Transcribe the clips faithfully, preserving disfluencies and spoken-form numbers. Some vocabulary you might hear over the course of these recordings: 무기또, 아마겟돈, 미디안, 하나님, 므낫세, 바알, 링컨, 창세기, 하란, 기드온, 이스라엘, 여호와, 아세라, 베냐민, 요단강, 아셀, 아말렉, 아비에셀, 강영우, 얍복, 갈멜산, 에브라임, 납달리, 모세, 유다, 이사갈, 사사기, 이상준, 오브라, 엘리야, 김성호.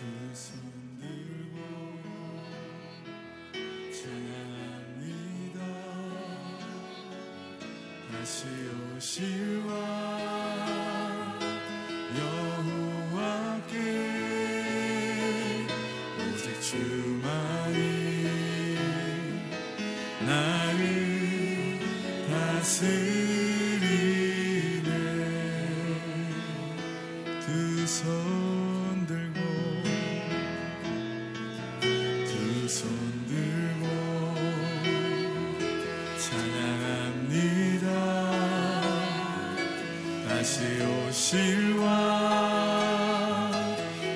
제 손 들고 찬양합니다. 다시 오실 왕 여호와께 오직 주만이 나를 다스리네. 두 손 실와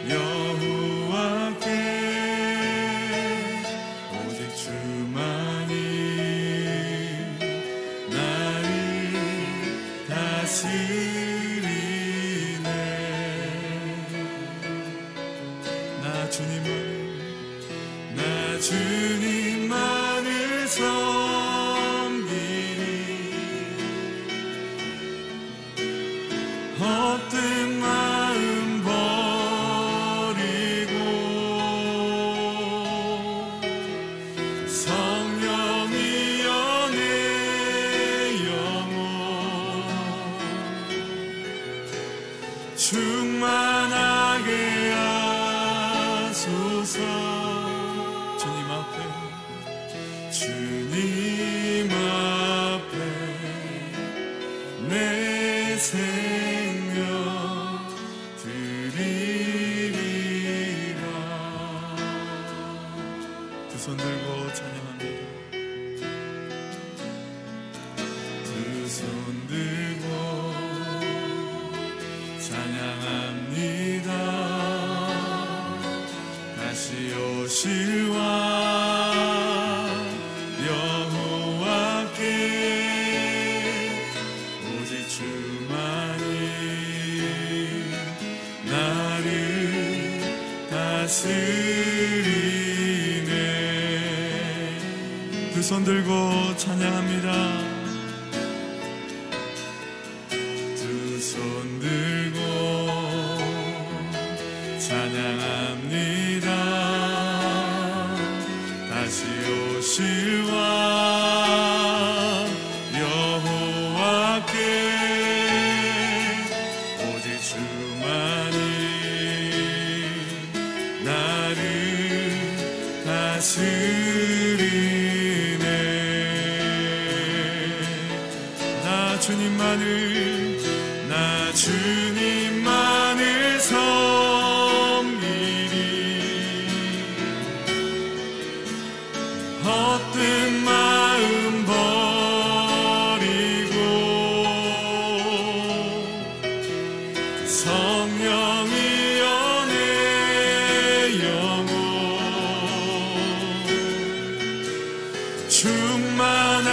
여호와께 오직 주만이 나를 다스리네. 나 주님을 나 주님만을 섬 헛된 마음 버리고 성령이여 내 영혼 충만하게 하소서. 주님 앞에 주님 앞에 내 생 손 들고 찬양합니다. 두 손 들고 찬양합니다. 다시 오실 왕 여호와께 오직 주만이 나를 다스리. 두 손 들고 찬양합니다. 두 손 들고 찬양합니다. 다시 오실 왕 여호와께 오직 주만이 나를 다스리. 주님만을 나 주님만을 섬기리. 헛된 마음 버리고 성령이여 내 영혼 충만한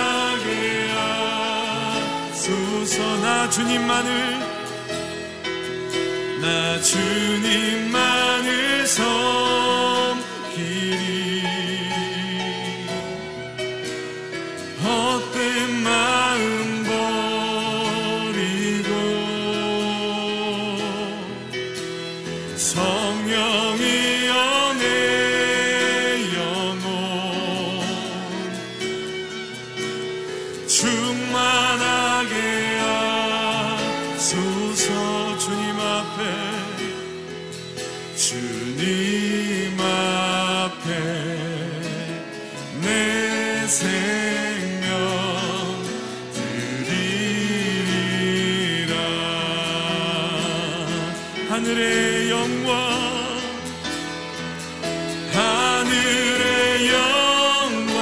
나 주님만을 나 주님만을 섬기리. 헛된 마음 버리고 성령이여 내 영혼 충만하게 주소. 주님 앞에 주님 앞에 내 생명 드리리라. 하늘의 영광 하늘의 영광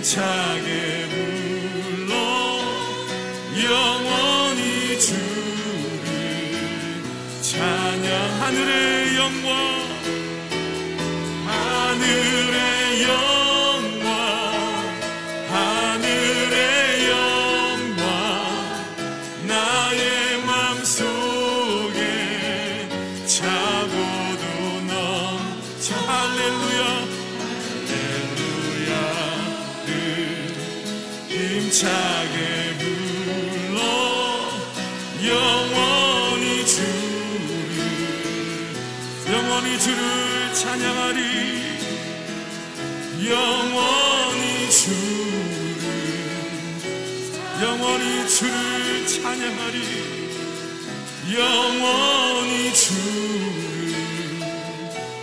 차게 불러 영원히 주를 찬양. 하늘의 영광 하늘의 영광 하늘의 영광 나의 맘속에 찬양. 내 주를 찬양하리. 영원히 주를 영원히 주를 찬양하리. 영원히 주를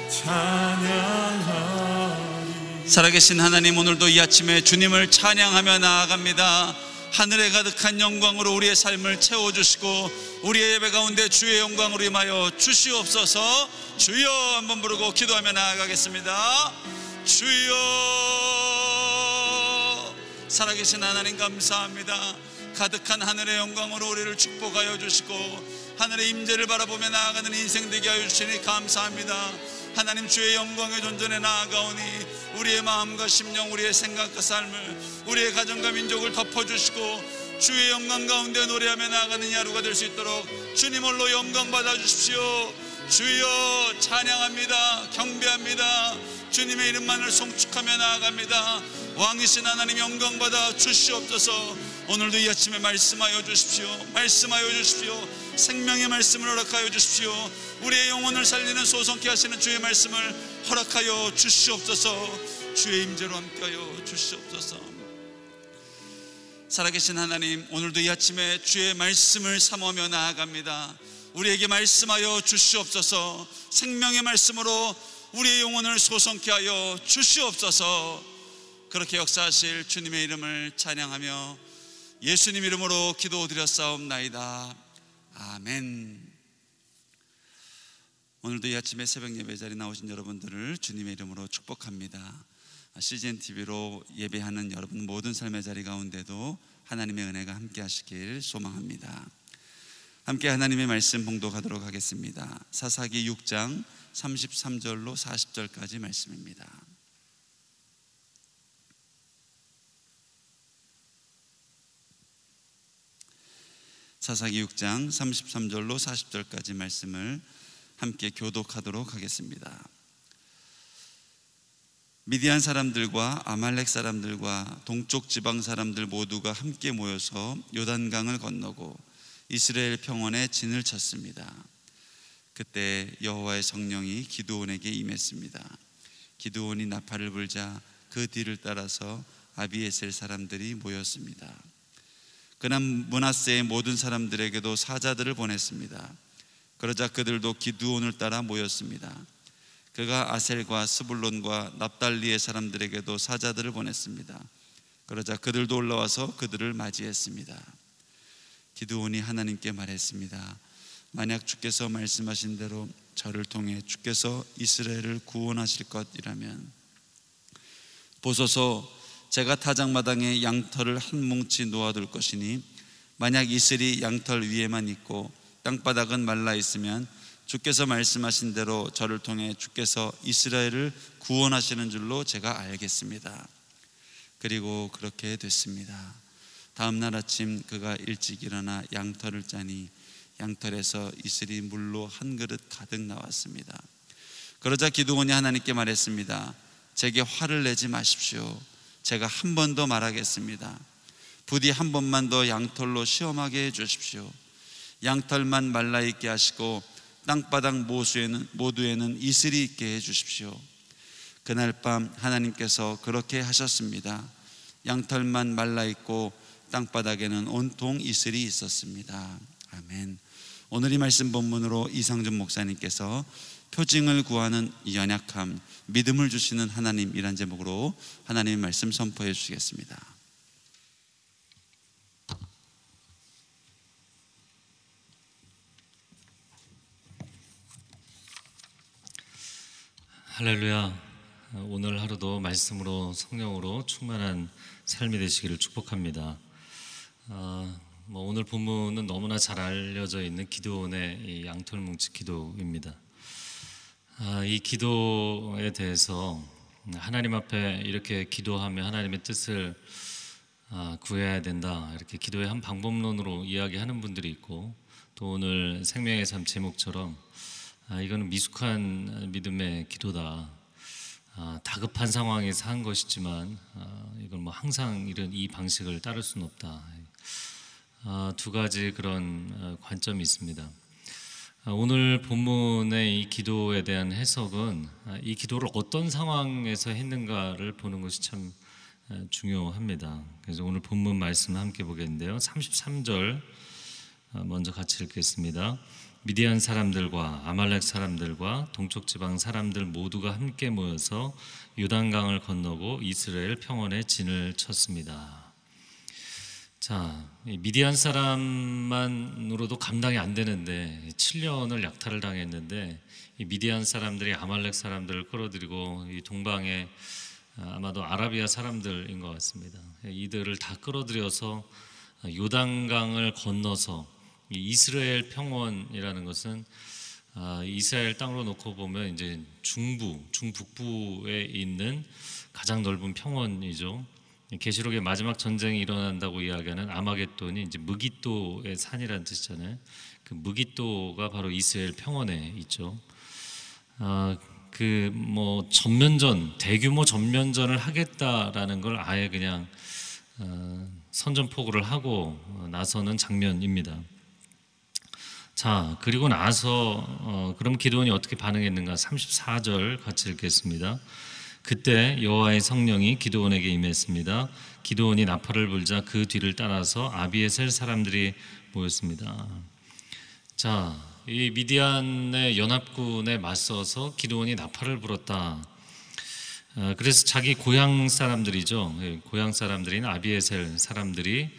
찬양하리. 살아계신 하나님, 오늘도 이 아침에 주님을 찬양하며 나아갑니다. 하늘에 가득한 영광으로 우리의 삶을 채워주시고 우리의 예배 가운데 주의 영광으로 임하여 주시옵소서. 주여, 한번 부르고 기도하며 나아가겠습니다. 주여, 살아계신 하나님 감사합니다. 가득한 하늘의 영광으로 우리를 축복하여 주시고 하늘의 임재를 바라보며 나아가는 인생 되게 하여 주시니 감사합니다. 하나님, 주의 영광의 존전에 나아가오니 우리의 마음과 심령, 우리의 생각과 삶을, 우리의 가정과 민족을 덮어주시고 주의 영광 가운데 노래하며 나아가는 이 하루가 될 수 있도록 주님 홀로 영광 받아주십시오. 주여, 찬양합니다. 경배합니다. 주님의 이름만을 송축하며 나아갑니다. 왕이신 하나님, 영광 받아 주시옵소서. 오늘도 이 아침에 말씀하여 주십시오. 말씀하여 주십시오. 생명의 말씀을 허락하여 주십시오. 우리의 영혼을 살리는 소성케 하시는 주의 말씀을 허락하여 주시옵소서. 주의 임재로 함께하여 주시옵소서. 살아계신 하나님, 오늘도 이 아침에 주의 말씀을 삼으며 나아갑니다. 우리에게 말씀하여 주시옵소서. 생명의 말씀으로 우리의 영혼을 소성케 하여 주시옵소서. 그렇게 역사하실 주님의 이름을 찬양하며 예수님 이름으로 기도드렸사옵나이다. 아멘. 오늘도 이 아침에 새벽 예배 자리 나오신 여러분들을 주님의 이름으로 축복합니다. 씨지엔 티비로 예배하는 여러분 모든 삶의 자리 가운데도 하나님의 은혜가 함께 하시길 소망합니다. 함께 하나님의 말씀 봉독하도록 하겠습니다. 사사기 육 장 삼십삼 절로 사십 절까지 말씀입니다. 사사기 육 장 삼십삼 절로 사십 절까지 말씀을 함께 교독하도록 하겠습니다. 미디안 사람들과 아말렉 사람들과 동쪽 지방 사람들 모두가 함께 모여서 요단강을 건너고 이스라엘 평원에 진을 쳤습니다. 그때 여호와의 성령이 기드온에게 임했습니다. 기드온이 나팔을 불자 그 뒤를 따라서 아비에셀 사람들이 모였습니다. 그는 므낫세의 모든 사람들에게도 사자들을 보냈습니다. 그러자 그들도 기드온을 따라 모였습니다. 그가 아셀과 스불론과 납달리의 사람들에게도 사자들을 보냈습니다. 그러자 그들도 올라와서 그들을 맞이했습니다. 기드온이 하나님께 말했습니다. 만약 주께서 말씀하신 대로 저를 통해 주께서 이스라엘을 구원하실 것이라면 보소서, 제가 타작마당에 양털을 한 뭉치 놓아둘 것이니 만약 이슬이 양털 위에만 있고 땅바닥은 말라 있으면 주께서 말씀하신 대로 저를 통해 주께서 이스라엘을 구원하시는 줄로 제가 알겠습니다. 그리고 그렇게 됐습니다. 다음 날 아침 그가 일찍 일어나 양털을 짜니 양털에서 이슬이 물로 한 그릇 가득 나왔습니다. 그러자 기드온이 하나님께 말했습니다. 제게 화를 내지 마십시오. 제가 한 번 더 말하겠습니다. 부디 한 번만 더 양털로 시험하게 해주십시오. 양털만 말라있게 하시고 땅바닥 모수에는, 모두에는 이슬이 있게 해주십시오. 그날 밤 하나님께서 그렇게 하셨습니다. 양털만 말라있고 땅바닥에는 온통 이슬이 있었습니다. 아멘. 오늘 이 말씀 본문으로 이상준 목사님께서 표징을 구하는 연약함, 믿음을 주시는 하나님이란 제목으로 하나님의 말씀 선포해 주시겠습니다. 할렐루야. 오늘 하루도 말씀으로 성령으로 충만한 삶이 되시기를 축복합니다. 아, 뭐 오늘 본문은 너무나 잘 알려져 있는 기드온의 양털 뭉치 기도입니다. 아, 이 기도에 대해서 하나님 앞에 이렇게 기도하며 하나님의 뜻을 아, 구해야 된다, 이렇게 기도의 한 방법론으로 이야기하는 분들이 있고, 또 오늘 생명의 삶 제목처럼 아, 이거는 미숙한 믿음의 기도다, 아, 다급한 상황에서 한 것이지만 아, 이건 뭐 항상 이런 이 방식을 따를 수는 없다, 아, 두 가지 그런 관점이 있습니다. 오늘 본문의 이 기도에 대한 해석은 이 기도를 어떤 상황에서 했는가를 보는 것이 참 중요합니다. 그래서 오늘 본문 말씀을 함께 보겠는데요, 삼십삼 절 먼저 같이 읽겠습니다. 미디안 사람들과 아말렉 사람들과 동쪽 지방 사람들 모두가 함께 모여서 요단강을 건너고 이스라엘 평원에 진을 쳤습니다. 자, 미디안 사람만으로도 감당이 안 되는데 칠 년을 약탈을 당했는데 이 미디안 사람들이 아말렉 사람들을 끌어들이고 이 동방에 아마도 아라비아 사람들인 것 같습니다. 이들을 다 끌어들여서 요단강을 건너서 이 이스라엘 평원이라는 것은 아, 이스라엘 땅으로 놓고 보면 이제 중부, 중북부에 있는 가장 넓은 평원이죠. 계시록의 마지막 전쟁이 일어난다고 이야기하는 아마겟돈이 이제 무기또의 산이라는 뜻이잖아요. 그 무기또가 바로 이스라엘 평원에 있죠. 아, 그 뭐 전면전, 대규모 전면전을 하겠다라는 걸 아예 그냥 아, 선전포고를 하고 나서는 장면입니다. 자, 그리고 나서 어, 그럼 기드온이 어떻게 반응했는가? 삼십사 절 같이 읽겠습니다. 그때 여호와의 성령이 기드온에게 임했습니다. 기드온이 나팔을 불자 그 뒤를 따라서 아비에셀 사람들이 모였습니다. 자, 이 미디안의 연합군에 맞서서 기드온이 나팔을 불었다. 그래서 자기 고향 사람들이죠. 고향 사람들인 아비에셀 사람들이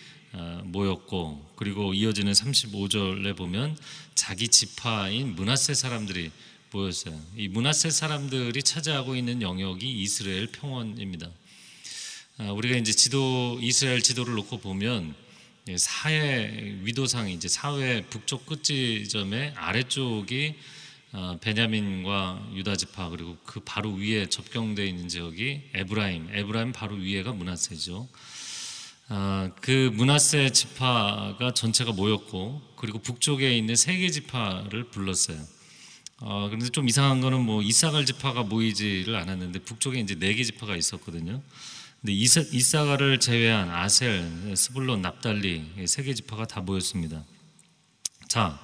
모였고, 그리고 이어지는 삼십오 절에 보면 자기 지파인 므낫세 사람들이 모였어요. 이 므낫세 사람들이 차지하고 있는 영역이 이스라엘 평원입니다. 우리가 이제 지도, 이스라엘 지도를 놓고 보면 사해 위도상, 이제 사해 북쪽 끝지점의 아래쪽이 베냐민과 유다 지파, 그리고 그 바로 위에 접경되어 있는 지역이 에브라임, 에브라임 바로 위에가 므낫세죠. 그 므낫세 지파가 전체가 모였고, 그리고 북쪽에 있는 세 개 지파를 불렀어요. 어, 그런데 좀 이상한 거는 뭐 이사갈 지파가 모이지를 않았는데 북쪽에 이제 네 개 지파가 있었거든요. 근데 이사, 이사갈을 제외한 아셀, 스불론, 납달리 세 개 지파가 다 모였습니다. 자,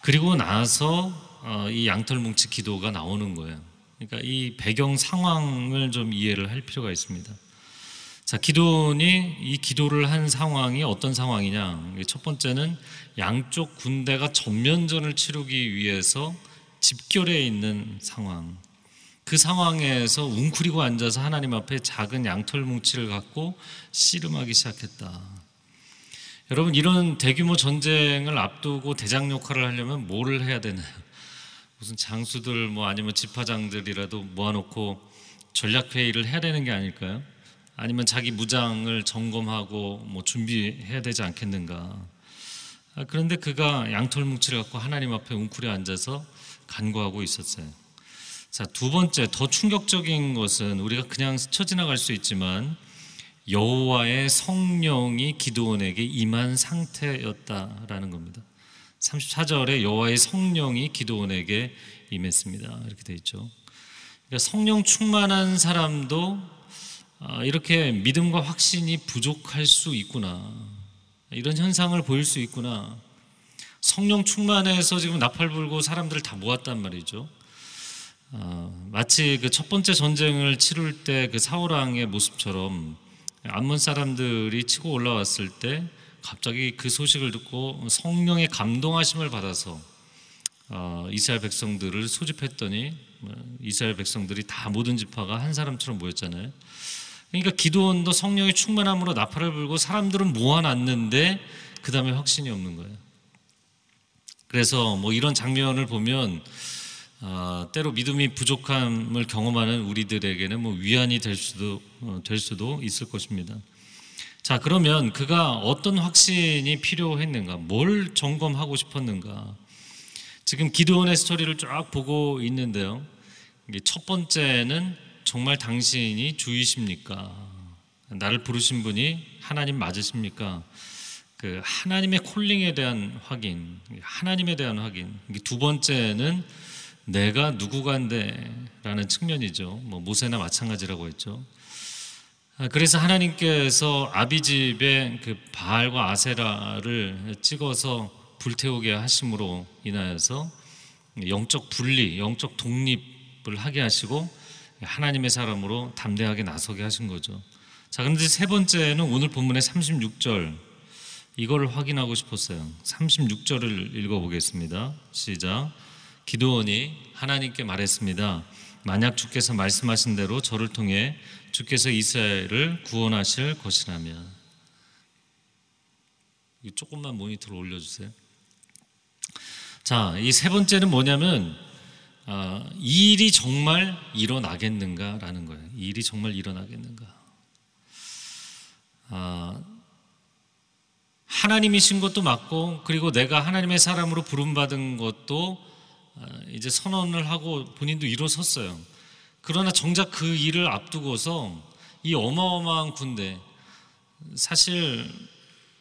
그리고 나서 어, 이 양털뭉치 기도가 나오는 거예요. 그러니까 이 배경 상황을 좀 이해를 할 필요가 있습니다. 자, 기드온이 이 기도를 한 상황이 어떤 상황이냐? 첫 번째는 양쪽 군대가 전면전을 치르기 위해서 집결해 있는 상황, 그 상황에서 웅크리고 앉아서 하나님 앞에 작은 양털 뭉치를 갖고 씨름하기 시작했다. 여러분, 이런 대규모 전쟁을 앞두고 대장 역할을 하려면 뭐를 해야 되나요? 무슨 장수들 뭐 아니면 지파장들이라도 모아놓고 전략회의를 해야 되는 게 아닐까요? 아니면 자기 무장을 점검하고 뭐 준비해야 되지 않겠는가? 그런데 그가 양털 뭉치를 갖고 하나님 앞에 웅크려 앉아서 간구하고 있었어요. 자, 두 번째, 더 충격적인 것은 우리가 그냥 스쳐 지나갈 수 있지만 여호와의 성령이 기드온에게 임한 상태였다라는 겁니다. 삼십사 절에 여호와의 성령이 기드온에게 임했습니다. 이렇게 돼 있죠. 그러니까 성령 충만한 사람도 이렇게 믿음과 확신이 부족할 수 있구나, 이런 현상을 보일 수 있구나. 성령 충만해서 지금 나팔 불고 사람들을 다 모았단 말이죠. 어, 마치 그 첫 번째 전쟁을 치룰 때 그 사울왕의 모습처럼 암몬 사람들이 치고 올라왔을 때 갑자기 그 소식을 듣고 성령의 감동하심을 받아서 어, 이스라엘 백성들을 소집했더니 이스라엘 백성들이 다 모든 지파가 한 사람처럼 모였잖아요. 그러니까 기드온도 성령의 충만함으로 나팔을 불고 사람들은 모아놨는데 그 다음에 확신이 없는 거예요. 그래서 뭐 이런 장면을 보면 어, 때로 믿음이 부족함을 경험하는 우리들에게는 뭐 위안이 될 수도 어, 될 수도 있을 것입니다. 자, 그러면 그가 어떤 확신이 필요했는가? 뭘 점검하고 싶었는가? 지금 기드온의 스토리를 쫙 보고 있는데요. 이게 첫 번째는 정말 당신이 주이십니까? 나를 부르신 분이 하나님 맞으십니까? 그 하나님의 콜링에 대한 확인, 하나님에 대한 확인. 두 번째는 내가 누구간데라는 측면이죠. 뭐 모세나 마찬가지라고 했죠. 그래서 하나님께서 아비집의 그 바알과 아세라를 찍어서 불태우게 하심으로 인하여서 영적 분리, 영적 독립을 하게 하시고 하나님의 사람으로 담대하게 나서게 하신 거죠. 자, 그런데 세 번째는 오늘 본문의 삼십육 절, 이걸 확인하고 싶었어요. 삼십육 절을 읽어보겠습니다. 시작. 기드온이 하나님께 말했습니다. 만약 주께서 말씀하신 대로 저를 통해 주께서 이스라엘을 구원하실 것이라면. 조금만 모니터를 올려주세요. 자, 이 세 번째는 뭐냐면 아, 이 일이 정말 일어나겠는가 라는 거예요. 이 일이 정말 일어나겠는가. 아, 하나님이신 것도 맞고, 그리고 내가 하나님의 사람으로 부름받은 것도 이제 선언을 하고 본인도 일어섰어요. 그러나 정작 그 일을 앞두고서 이 어마어마한 군대, 사실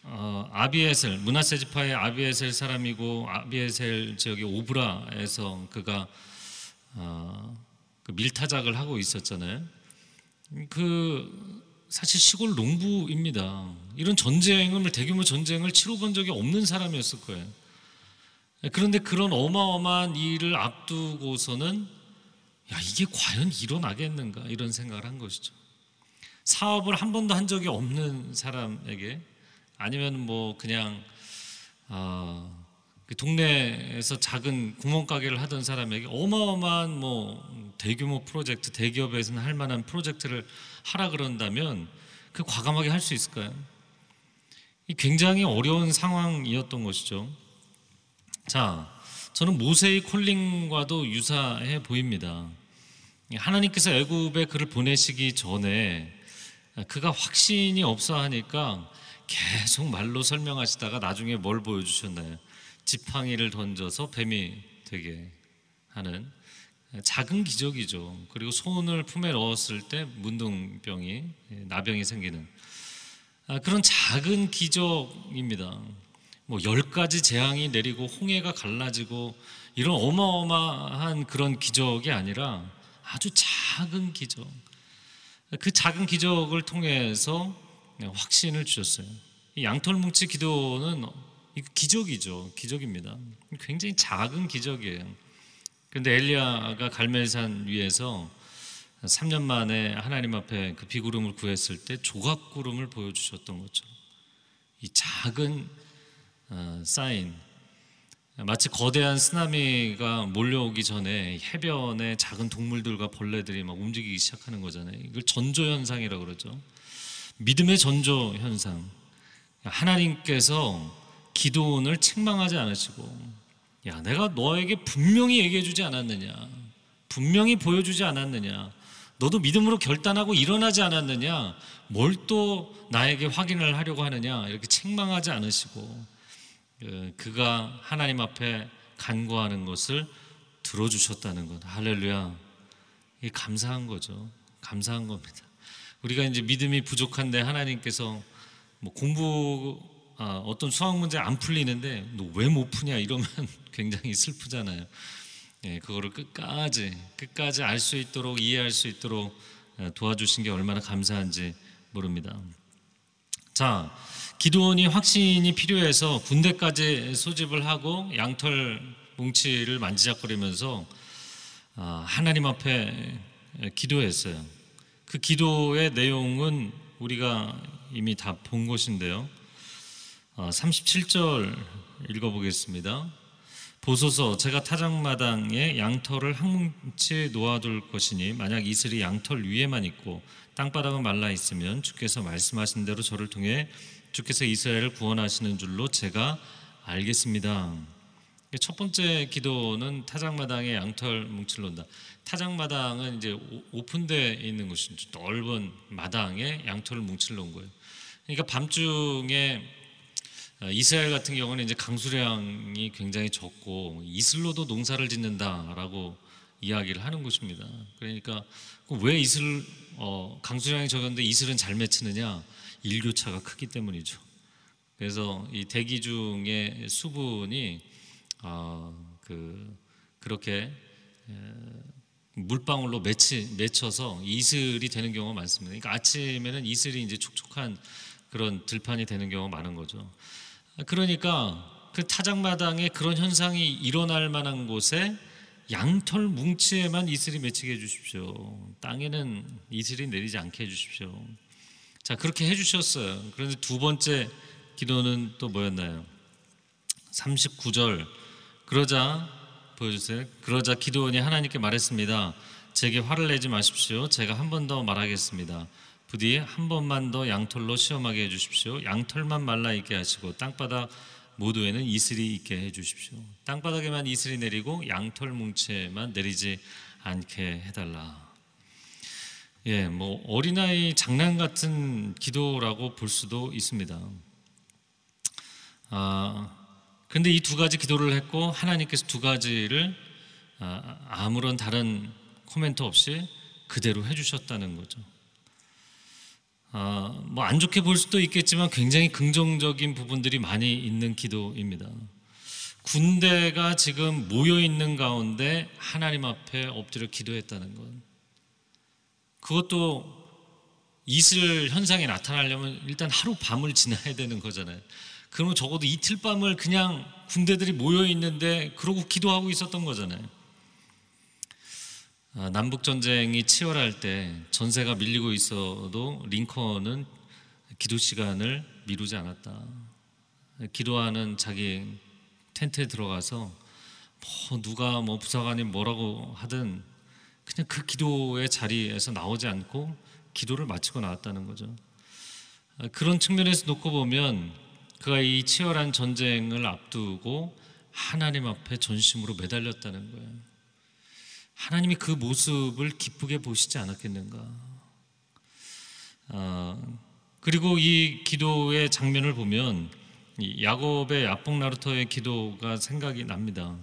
어, 아비에셀, 므낫세 지파의 아비에셀 사람이고 아비에셀 지역의 오브라에서 그가 어, 그 밀타작을 하고 있었잖아요. 그 사실 시골 농부입니다. 이런 전쟁을, 대규모 전쟁을 치러본 적이 없는 사람이었을 거예요. 그런데 그런 어마어마한 일을 앞두고서는 야, 이게 과연 일어나겠는가 이런 생각을 한 것이죠. 사업을 한 번도 한 적이 없는 사람에게, 아니면 뭐 그냥 어, 그 동네에서 작은 구멍가게를 하던 사람에게 어마어마한 뭐 대규모 프로젝트, 대기업에서는 할 만한 프로젝트를 하라 그런다면 그 과감하게 할 수 있을까요? 굉장히 어려운 상황이었던 것이죠. 자, 저는 모세의 콜링과도 유사해 보입니다. 하나님께서 애굽에 그를 보내시기 전에 그가 확신이 없어 하니까 계속 말로 설명하시다가 나중에 뭘 보여주셨나요? 지팡이를 던져서 뱀이 되게 하는 작은 기적이죠. 그리고 손을 품에 넣었을 때 문둥병이, 나병이 생기는 그런 작은 기적입니다. 뭐 열 가지 재앙이 내리고 홍해가 갈라지고 이런 어마어마한 그런 기적이 아니라 아주 작은 기적, 그 작은 기적을 통해서 확신을 주셨어요. 이 양털뭉치 기도는 기적이죠. 기적입니다. 굉장히 작은 기적이에요. 그런데 엘리야가 갈멜산 위에서 삼 년 만에 하나님 앞에 그 비구름을 구했을 때 조각구름을 보여주셨던 것처럼 이 작은 사인, 마치 거대한 쓰나미가 몰려오기 전에 해변에 작은 동물들과 벌레들이 막 움직이기 시작하는 거잖아요. 이걸 전조현상이라고 그러죠. 믿음의 전조현상. 하나님께서 기드온을 책망하지 않으시고, 야, 내가 너에게 분명히 얘기해주지 않았느냐, 분명히 보여주지 않았느냐, 너도 믿음으로 결단하고 일어나지 않았느냐, 뭘 또 나에게 확인을 하려고 하느냐, 이렇게 책망하지 않으시고 그가 하나님 앞에 간구하는 것을 들어주셨다는 것. 할렐루야. 이게 감사한 거죠. 감사한 겁니다. 우리가 이제 믿음이 부족한데 하나님께서 뭐 공부, 아, 어떤 수학 문제 안 풀리는데 너 왜 못 푸냐 이러면 굉장히 슬프잖아요. 예, 그거를 끝까지 끝까지 알 수 있도록, 이해할 수 있도록 도와주신 게 얼마나 감사한지 모릅니다. 자, 기드온이 확신이 필요해서 군대까지 소집을 하고 양털 뭉치를 만지작거리면서 아, 하나님 앞에 기도했어요. 그 기도의 내용은 우리가 이미 다 본 것인데요. 삼십칠 절 읽어보겠습니다. 보소서, 제가 타작마당에 양털을 한 뭉치 놓아둘 것이니 만약 이슬이 양털 위에만 있고 땅바닥은 말라 있으면 주께서 말씀하신 대로 저를 통해 주께서 이스라엘을 구원하시는 줄로 제가 알겠습니다. 첫 번째 기도는 타작마당에 양털 뭉치를 놓는다. 타작마당은 이제 오픈되어 있는 곳이죠. 넓은 마당에 양털을 뭉치를 놓은 거예요. 그러니까 밤중에 이스라엘 같은 경우는 이제 강수량이 굉장히 적고 이슬로도 농사를 짓는다라고 이야기를 하는 곳입니다. 그러니까 왜 이슬, 어, 강수량이 적었는데 이슬은 잘 맺히느냐? 일교차가 크기 때문이죠. 그래서 이 대기 중에 수분이 어, 그, 그렇게 에, 물방울로 맺히, 맺혀서 이슬이 되는 경우가 많습니다. 그러니까 아침에는 이슬이 이제 촉촉한 그런 들판이 되는 경우가 많은 거죠. 그러니까 그 타작마당에 그런 현상이 일어날 만한 곳에 양털 뭉치에만 이슬이 맺히게 해주십시오. 땅에는 이슬이 내리지 않게 해주십시오. 자, 그렇게 해주셨어요. 그런데 두 번째 기도는 또 뭐였나요? 삼십구 절. 그러자 보여주세요. 그러자 기드온이 하나님께 말했습니다. 제게 화를 내지 마십시오. 제가 한 번 더 말하겠습니다. 부디 한 번만 더 양털로 시험하게 해주십시오. 양털만 말라 있게 하시고 땅바닥 모두에는 이슬이 있게 해주십시오. 땅바닥에만 이슬이 내리고 양털 뭉치에만 내리지 않게 해달라. 예, 뭐 어린아이 장난 같은 기도라고 볼 수도 있습니다. 아, 근데 이 두 가지 기도를 했고 하나님께서 두 가지를 아, 아무런 다른 코멘트 없이 그대로 해주셨다는 거죠. 아, 뭐 안 좋게 볼 수도 있겠지만 굉장히 긍정적인 부분들이 많이 있는 기도입니다. 군대가 지금 모여있는 가운데 하나님 앞에 엎드려 기도했다는 것, 그것도 이슬 현상이 나타나려면 일단 하루 밤을 지나야 되는 거잖아요. 그러면 적어도 이틀 밤을 그냥 군대들이 모여있는데 그러고 기도하고 있었던 거잖아요. 남북전쟁이 치열할 때 전세가 밀리고 있어도 링컨은 기도 시간을 미루지 않았다. 기도하는 자기 텐트에 들어가서 뭐 누가 뭐 부사관이 뭐라고 하든 그냥 그 기도의 자리에서 나오지 않고 기도를 마치고 나왔다는 거죠. 그런 측면에서 놓고 보면 그가 이 치열한 전쟁을 앞두고 하나님 앞에 전심으로 매달렸다는 거예요. 하나님이 그 모습을 기쁘게 보시지 않았겠는가. 아, 그리고 이 기도의 장면을 보면 야곱의 얍복 나루터의 기도가 생각이 납니다.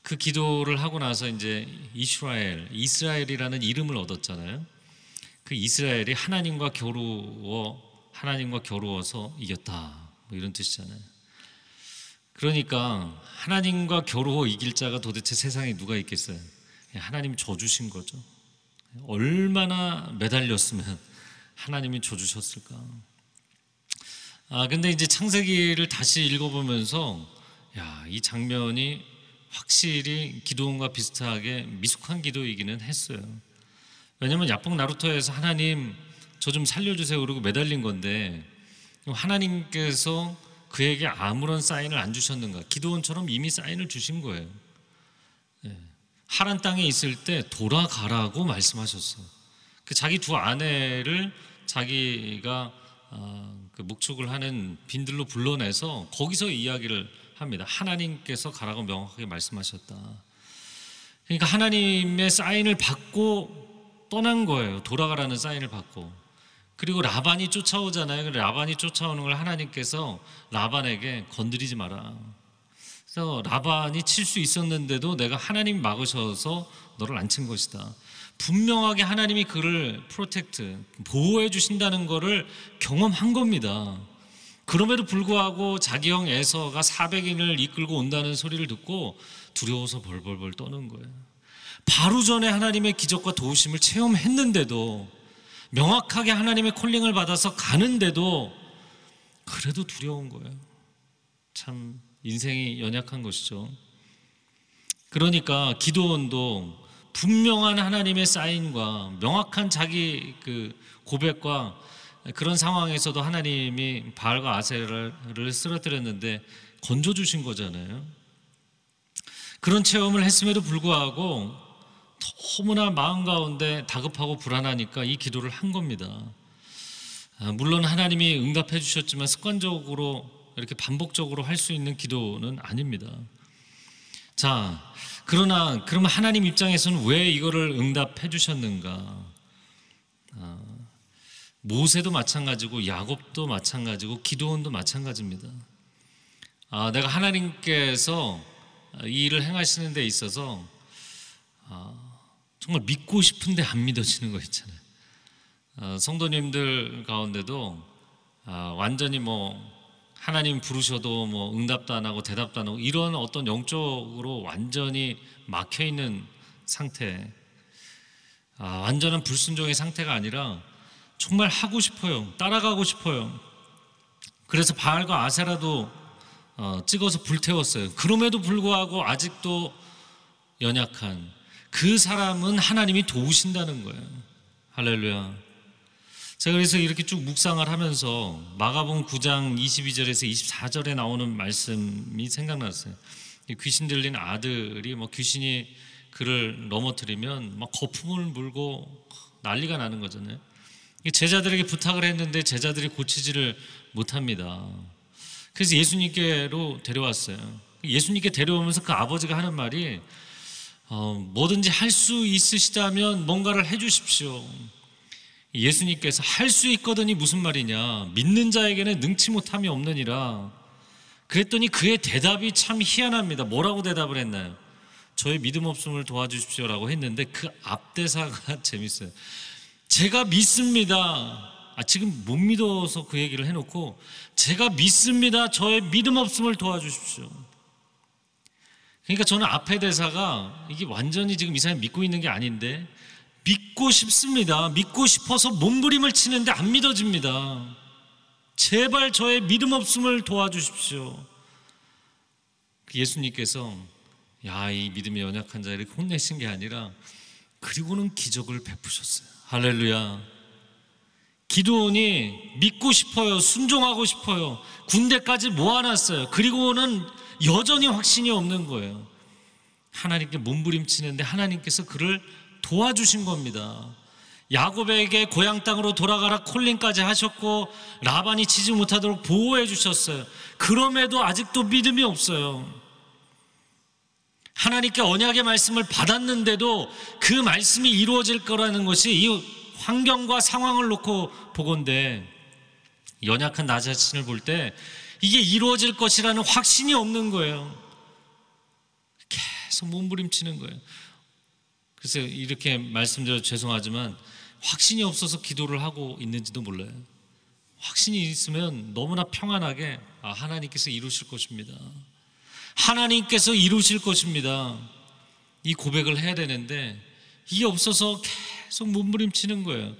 그 기도를 하고 나서 이제 이스라엘, 이스라엘이라는 이름을 얻었잖아요. 그 이스라엘이 하나님과 겨루어, 하나님과 겨루어서 이겼다, 뭐 이런 뜻이잖아요. 그러니까 하나님과 겨루어 이길 자가 도대체 세상에 누가 있겠어요? 하나님이 져주신 거죠. 얼마나 매달렸으면 하나님이 져주셨을까. 아, 근데 이제 창세기를 다시 읽어보면서 야, 이 장면이 확실히 기도원과 비슷하게 미숙한 기도이기는 했어요. 왜냐면 얍복 나루터에서 하나님 저 좀 살려주세요 그러고 매달린 건데 하나님께서 그에게 아무런 사인을 안 주셨는가. 기도원처럼 이미 사인을 주신 거예요. 네. 하란 땅에 있을 때 돌아가라고 말씀하셨어요. 그 자기 두 아내를 자기가 어, 그 목축을 하는 빈들로 불러내서 거기서 이야기를 합니다. 하나님께서 가라고 명확하게 말씀하셨다. 그러니까 하나님의 사인을 받고 떠난 거예요. 돌아가라는 사인을 받고. 그리고 라반이 쫓아오잖아요. 라반이 쫓아오는 걸 하나님께서 라반에게 건드리지 마라. 그래서 라반이 칠 수 있었는데도 내가 하나님이 막으셔서 너를 안 친 것이다. 분명하게 하나님이 그를 프로텍트, 보호해 주신다는 것을 경험한 겁니다. 그럼에도 불구하고 자기 형 에서가 사백 인을 이끌고 온다는 소리를 듣고 두려워서 벌벌벌 떠는 거예요. 바로 전에 하나님의 기적과 도우심을 체험했는데도, 명확하게 하나님의 콜링을 받아서 가는데도 그래도 두려운 거예요. 참 인생이 연약한 것이죠. 그러니까 기도원도 분명한 하나님의 사인과 명확한 자기 그 고백과 그런 상황에서도 하나님이 바알과 아세라를 쓰러뜨렸는데 건져주신 거잖아요. 그런 체험을 했음에도 불구하고 너무나 마음 가운데 다급하고 불안하니까 이 기도를 한 겁니다. 물론 하나님이 응답해 주셨지만 습관적으로 이렇게 반복적으로 할 수 있는 기도는 아닙니다. 자, 그러나 그러면 하나님 입장에서는 왜 이거를 응답해 주셨는가? 아, 모세도 마찬가지고 야곱도 마찬가지고 기드온도 마찬가지입니다. 아, 내가 하나님께서 이 일을 행하시는 데 있어서 아, 정말 믿고 싶은데 안 믿어지는 거 있잖아요. 아, 성도님들 가운데도 아, 완전히 뭐 하나님 부르셔도 뭐 응답도 안 하고 대답도 안 하고 이런 어떤 영적으로 완전히 막혀있는 상태, 아, 완전한 불순종의 상태가 아니라 정말 하고 싶어요. 따라가고 싶어요. 그래서 바알과 아세라도 어, 찍어서 불태웠어요. 그럼에도 불구하고 아직도 연약한 그 사람은 하나님이 도우신다는 거예요. 할렐루야. 제가 그래서 이렇게 쭉 묵상을 하면서 마가복음 구 장 이십이 절에서 이십사 절에 나오는 말씀이 생각났어요. 귀신 들린 아들이 뭐 귀신이 그를 넘어뜨리면 막 거품을 물고 난리가 나는 거잖아요. 제자들에게 부탁을 했는데 제자들이 고치지를 못합니다. 그래서 예수님께로 데려왔어요. 예수님께 데려오면서 그 아버지가 하는 말이 어, 뭐든지 할 수 있으시다면 뭔가를 해주십시오. 예수님께서 할 수 있거든이 무슨 말이냐, 믿는 자에게는 능치 못함이 없느니라. 그랬더니 그의 대답이 참 희한합니다. 뭐라고 대답을 했나요? 저의 믿음 없음을 도와주십시오라고 했는데 그 앞대사가 재밌어요. 제가 믿습니다. 아, 지금 못 믿어서 그 얘기를 해놓고 제가 믿습니다. 저의 믿음 없음을 도와주십시오. 그러니까 저는 앞에 대사가 이게 완전히 지금 이 사람이 믿고 있는 게 아닌데 믿고 싶습니다. 믿고 싶어서 몸부림을 치는데 안 믿어집니다. 제발 저의 믿음 없음을 도와주십시오. 예수님께서 야, 이 믿음이 연약한 자 이렇게 혼내신 게 아니라 그리고는 기적을 베푸셨어요. 할렐루야. 기드온이 믿고 싶어요. 순종하고 싶어요. 군대까지 모아놨어요. 그리고는 여전히 확신이 없는 거예요. 하나님께 몸부림치는데 하나님께서 그를 도와주신 겁니다. 야곱에게 고향 땅으로 돌아가라 콜링까지 하셨고 라반이 치지 못하도록 보호해 주셨어요. 그럼에도 아직도 믿음이 없어요. 하나님께 언약의 말씀을 받았는데도 그 말씀이 이루어질 거라는 것이 이 환경과 상황을 놓고 보건대 연약한 나 자신을 볼 때 이게 이루어질 것이라는 확신이 없는 거예요. 계속 몸부림치는 거예요. 그래서 이렇게 말씀드려 죄송하지만 확신이 없어서 기도를 하고 있는지도 몰라요. 확신이 있으면 너무나 평안하게 아, 하나님께서 이루실 것입니다. 하나님께서 이루실 것입니다. 이 고백을 해야 되는데 이게 없어서 계속 몸부림치는 거예요.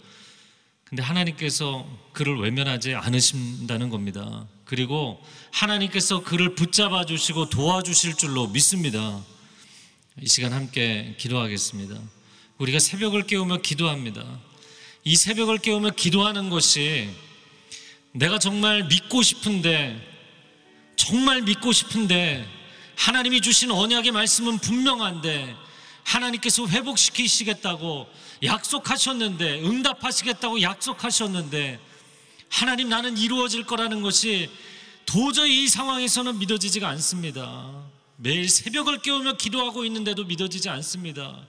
근데 하나님께서 그를 외면하지 않으신다는 겁니다. 그리고 하나님께서 그를 붙잡아 주시고 도와주실 줄로 믿습니다. 이 시간 함께 기도하겠습니다. 우리가 새벽을 깨우며 기도합니다. 이 새벽을 깨우며 기도하는 것이 내가 정말 믿고 싶은데 정말 믿고 싶은데 하나님이 주신 언약의 말씀은 분명한데 하나님께서 회복시키시겠다고 약속하셨는데 응답하시겠다고 약속하셨는데 하나님 나는 이루어질 거라는 것이 도저히 이 상황에서는 믿어지지가 않습니다. 매일 새벽을 깨우며 기도하고 있는데도 믿어지지 않습니다.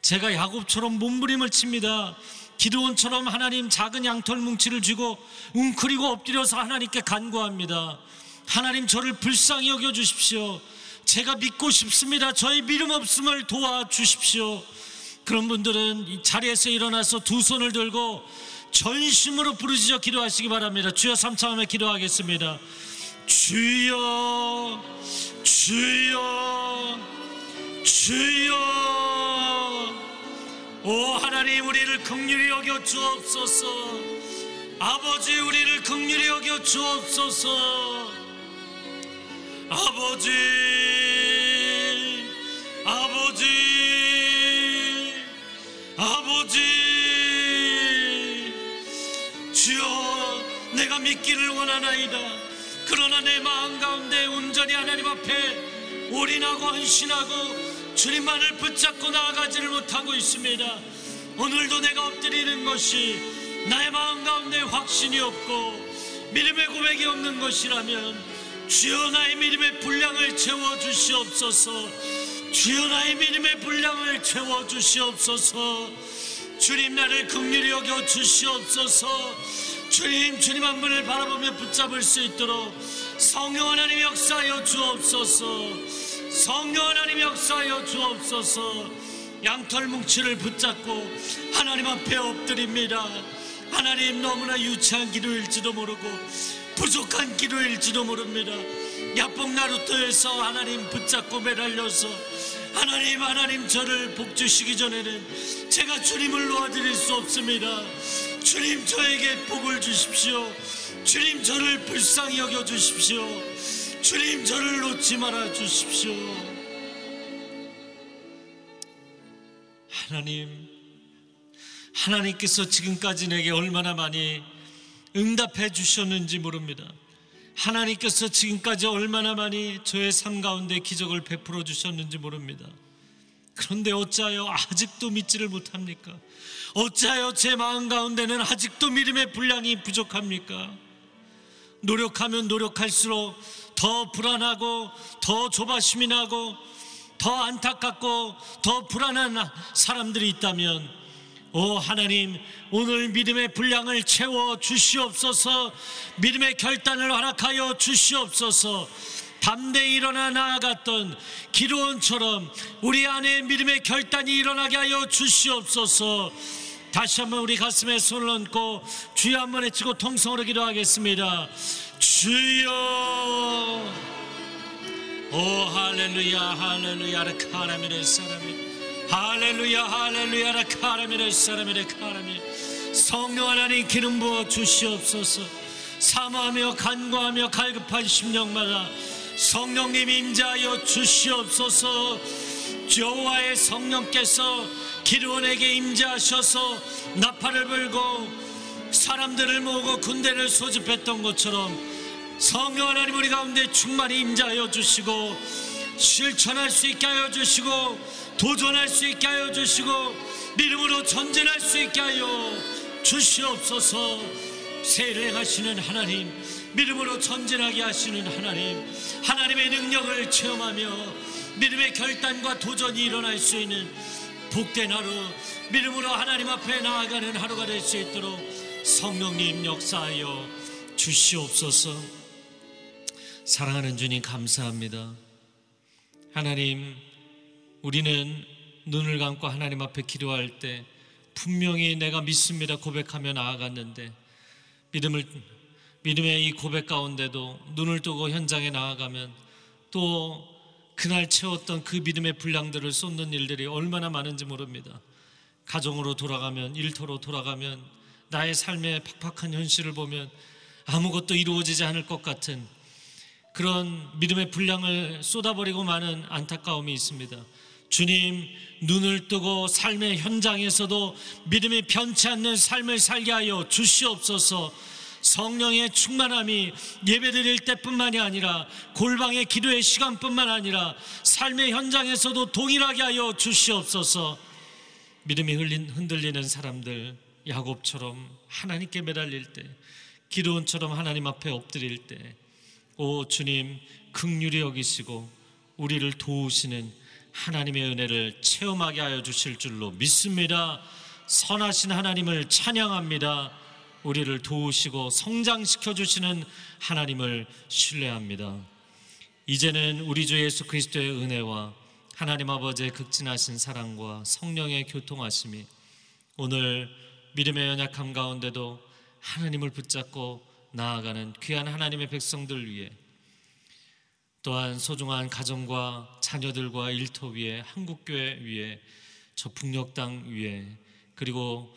제가 야곱처럼 몸부림을 칩니다. 기드온처럼 하나님 작은 양털 뭉치를 쥐고 웅크리고 엎드려서 하나님께 간구합니다. 하나님 저를 불쌍히 여겨주십시오. 제가 믿고 싶습니다. 저의 믿음 없음을 도와주십시오. 그런 분들은 자리에서 일어나서 두 손을 들고 전심으로 부르짖어 기도하시기 바랍니다. 주여 삼참하며 기도하겠습니다. 주여 주여 주여 오 하나님 우리를 긍휼히 여겨 주옵소서. 아버지 우리를 긍휼히 여겨 주옵소서. 아버지 아버지 아버지 주여 내가 믿기를 원하나이다. 그러나 내 마음 가운데 온전히 하나님 앞에 올인하고 헌신하고 주님만을 붙잡고 나아가지를 못하고 있습니다. 오늘도 내가 엎드리는 것이 나의 마음 가운데 확신이 없고 믿음의 고백이 없는 것이라면 주여 나의 믿음의 분량을 채워주시옵소서. 주여 나의 믿음의 분량을 채워주시옵소서. 주님 나를 긍휼히 여겨주시옵소서. 주님 주님 한 분을 바라보며 붙잡을 수 있도록 성령 하나님 역사하여 주옵소서. 성령 하나님 역사하여 주옵소서. 양털 뭉치를 붙잡고 하나님 앞에 엎드립니다. 하나님 너무나 유치한 기도일지도 모르고 부족한 기도일지도 모릅니다. 얍복 나루터에서 하나님 붙잡고 매달려서 하나님 하나님 저를 복주시기 전에는 제가 주님을 놓아드릴 수 없습니다. 주님 저에게 복을 주십시오. 주님 저를 불쌍히 여겨주십시오. 주님 저를 놓지 말아 주십시오. 하나님, 하나님께서 지금까지 내게 얼마나 많이 응답해 주셨는지 모릅니다. 하나님께서 지금까지 얼마나 많이 저의 삶 가운데 기적을 베풀어 주셨는지 모릅니다. 그런데 어찌하여 아직도 믿지를 못합니까? 어찌하여 제 마음 가운데는 아직도 믿음의 분량이 부족합니까? 노력하면 노력할수록 더 불안하고 더 조바심이 나고 더 안타깝고 더 불안한 사람들이 있다면, 오 하나님, 오늘 믿음의 분량을 채워 주시옵소서. 믿음의 결단을 허락하여 주시옵소서. 담대히 일어나 나아갔던 기드온처럼 우리 안에 믿음의 결단이 일어나게 하여 주시옵소서. 다시 한번 우리 가슴에 손을 얹고 주여 한번 외치고 통성으로 기도하겠습니다. 주여. 오 할렐루야 할렐루야라 카라미레 사람이 할렐루야 할렐루야라 카라미레 사람이레 카라미. 성령 하나님 기름 부어 주시옵소서. 사모하며 간구하며 갈급한 심령마다 성령님 임재하여 주시옵소서. 여호와의 성령께서 기드온에게 임재하셔서 나팔을 불고 사람들을 모으고 군대를 소집했던 것처럼 성령 하나님 우리 가운데 충만히 임재하여 주시고 실천할 수 있게 하여 주시고 도전할 수 있게 하여 주시고 믿음으로 전진할 수 있게 하여 주시옵소서. 세례 하시는 하나님, 믿음으로 전진하게 하시는 하나님, 하나님의 능력을 체험하며 믿음의 결단과 도전이 일어날 수 있는 복된 하루, 믿음으로 하나님 앞에 나아가는 하루가 될 수 있도록 성령님 역사하여 주시옵소서. 사랑하는 주님 감사합니다. 하나님, 우리는 눈을 감고 하나님 앞에 기도할 때 분명히 내가 믿습니다 고백하며 나아갔는데, 믿음을, 믿음의 이 고백 가운데도 눈을 뜨고 현장에 나아가면 또 그날 채웠던 그 믿음의 분량들을 쏟는 일들이 얼마나 많은지 모릅니다. 가정으로 돌아가면, 일터로 돌아가면, 나의 삶의 팍팍한 현실을 보면 아무것도 이루어지지 않을 것 같은 그런 믿음의 분량을 쏟아버리고 마는 안타까움이 있습니다. 주님, 눈을 뜨고 삶의 현장에서도 믿음이 변치 않는 삶을 살게 하여 주시옵소서. 성령의 충만함이 예배드릴 때뿐만이 아니라 골방의 기도의 시간뿐만 아니라 삶의 현장에서도 동일하게 하여 주시옵소서. 믿음이 흘린, 흔들리는 사람들, 야곱처럼 하나님께 매달릴 때, 기드온처럼 하나님 앞에 엎드릴 때, 오 주님 긍휼히 여기시고 우리를 도우시는 하나님의 은혜를 체험하게 하여 주실 줄로 믿습니다. 선하신 하나님을 찬양합니다. 우리를 도우시고 성장시켜 주시는 하나님을 신뢰합니다. 이제는 우리 주 예수 그리스도의 은혜와 하나님 아버지의 극진하신 사랑과 성령의 교통하심이 오늘 믿음의 연약함 가운데도 하나님을 붙잡고 나아가는 귀한 하나님의 백성들 위해, 또한 소중한 가정과 자녀들과 일터 위에, 한국교회 위에, 저 북녘 땅 위에, 그리고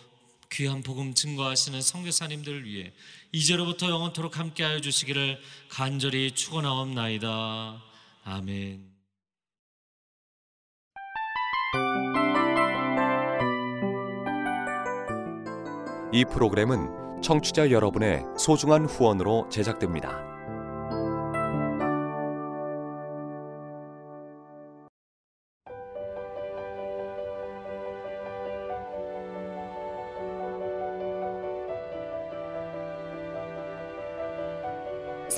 귀한 복음 증거하시는 선교사님들 위해 이제로부터 영원토록 함께하여 주시기를 간절히 축원하옵나이다. 아멘. 이 프로그램은 청취자 여러분의 소중한 후원으로 제작됩니다.